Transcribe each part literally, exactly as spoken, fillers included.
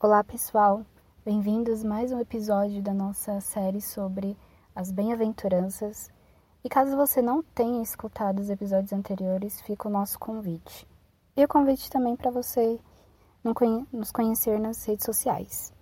Olá pessoal, bem-vindos a mais um episódio da nossa série sobre as bem-aventuranças. E caso você não tenha escutado os episódios anteriores, fica o nosso convite. E o convite também para você nos conhecer nas redes sociais.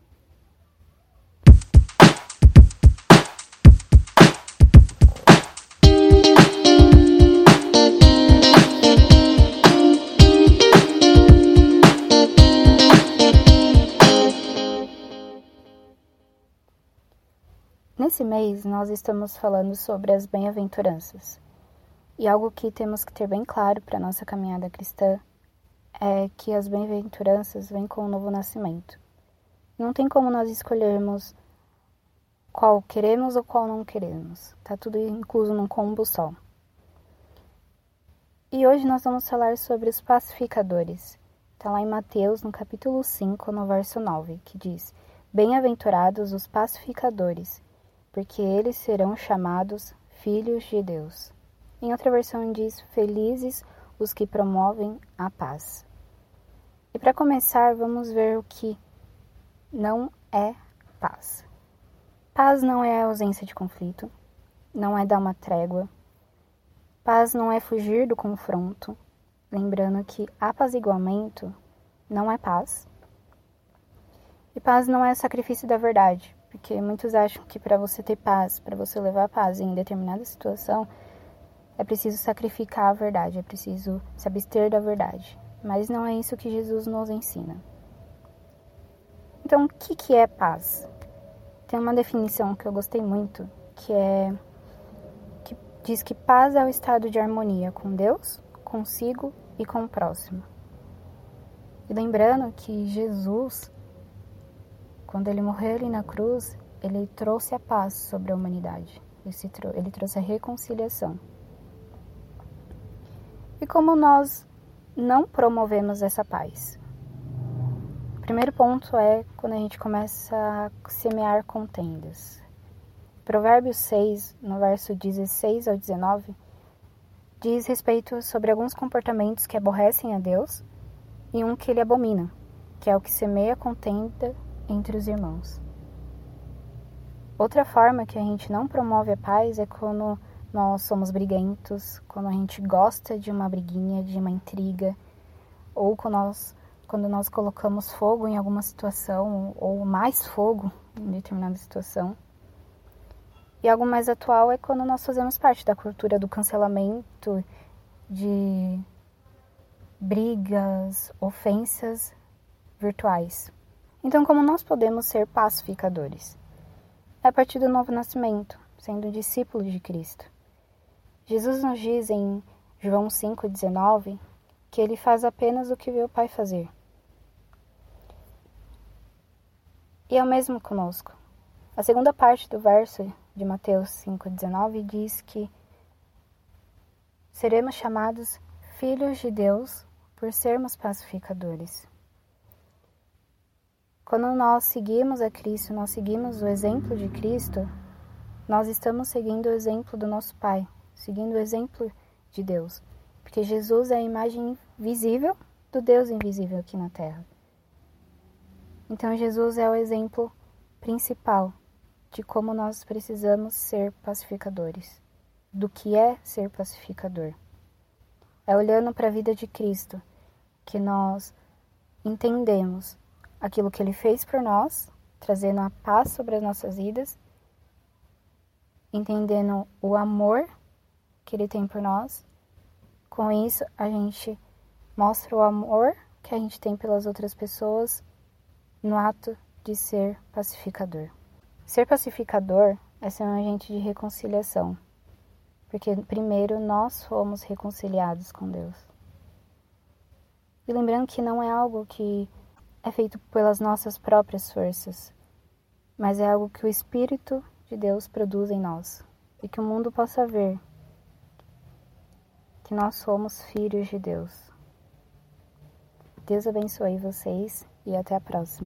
Nesse mês, nós estamos falando sobre as bem-aventuranças. E algo que temos que ter bem claro para a nossa caminhada cristã é que as bem-aventuranças vêm com o novo nascimento. Não tem como nós escolhermos qual queremos ou qual não queremos. Está tudo incluso num combo só. E hoje nós vamos falar sobre os pacificadores. Está lá em Mateus, no capítulo cinco, no verso nove, que diz: "Bem-aventurados os pacificadores, porque eles serão chamados filhos de Deus." Em outra versão diz: "Felizes os que promovem a paz." E para começar, vamos ver o que não é paz. Paz não é a ausência de conflito, não é dar uma trégua. Paz não é fugir do confronto, lembrando que apaziguamento não é paz. E paz não é sacrifício da verdade. Porque muitos acham que para você ter paz, para você levar a paz em determinada situação, é preciso sacrificar a verdade, é preciso se abster da verdade. Mas não é isso que Jesus nos ensina. Então, o que, que é paz? Tem uma definição que eu gostei muito, que é que diz que paz é o estado de harmonia com Deus, consigo e com o próximo. E lembrando que Jesus, quando ele morreu ali na cruz, ele trouxe a paz sobre a humanidade. Ele trouxe a reconciliação. E como nós não promovemos essa paz? O primeiro ponto é quando a gente começa a semear contendas. Provérbios seis, no verso dezesseis ao dezenove, diz respeito sobre alguns comportamentos que aborrecem a Deus e um que ele abomina, que é o que semeia contenda entre os irmãos. Outra forma que a gente não promove a paz é quando nós somos briguentos, quando a gente gosta de uma briguinha, de uma intriga, ou quando nós, quando nós colocamos fogo em alguma situação, ou mais fogo em determinada situação. E algo mais atual é quando nós fazemos parte da cultura do cancelamento, de brigas, ofensas virtuais. Então, como nós podemos ser pacificadores? É a partir do novo nascimento, sendo discípulos de Cristo. Jesus nos diz em João cinco, dezenove, que ele faz apenas o que vê o Pai fazer. E é o mesmo conosco. A segunda parte do verso de Mateus cinco, dezenove diz que seremos chamados filhos de Deus por sermos pacificadores. Quando nós seguimos a Cristo, nós seguimos o exemplo de Cristo, nós estamos seguindo o exemplo do nosso Pai, seguindo o exemplo de Deus. Porque Jesus é a imagem visível do Deus invisível aqui na Terra. Então Jesus é o exemplo principal de como nós precisamos ser pacificadores, do que é ser pacificador. É olhando para a vida de Cristo que nós entendemos aquilo que ele fez por nós, trazendo a paz sobre as nossas vidas, entendendo o amor que ele tem por nós. Com isso, a gente mostra o amor que a gente tem pelas outras pessoas no ato de ser pacificador. Ser pacificador é ser um agente de reconciliação, porque primeiro nós fomos reconciliados com Deus. E lembrando que não é algo que é feito pelas nossas próprias forças, mas é algo que o Espírito de Deus produz em nós e que o mundo possa ver que nós somos filhos de Deus. Deus abençoe vocês e até a próxima.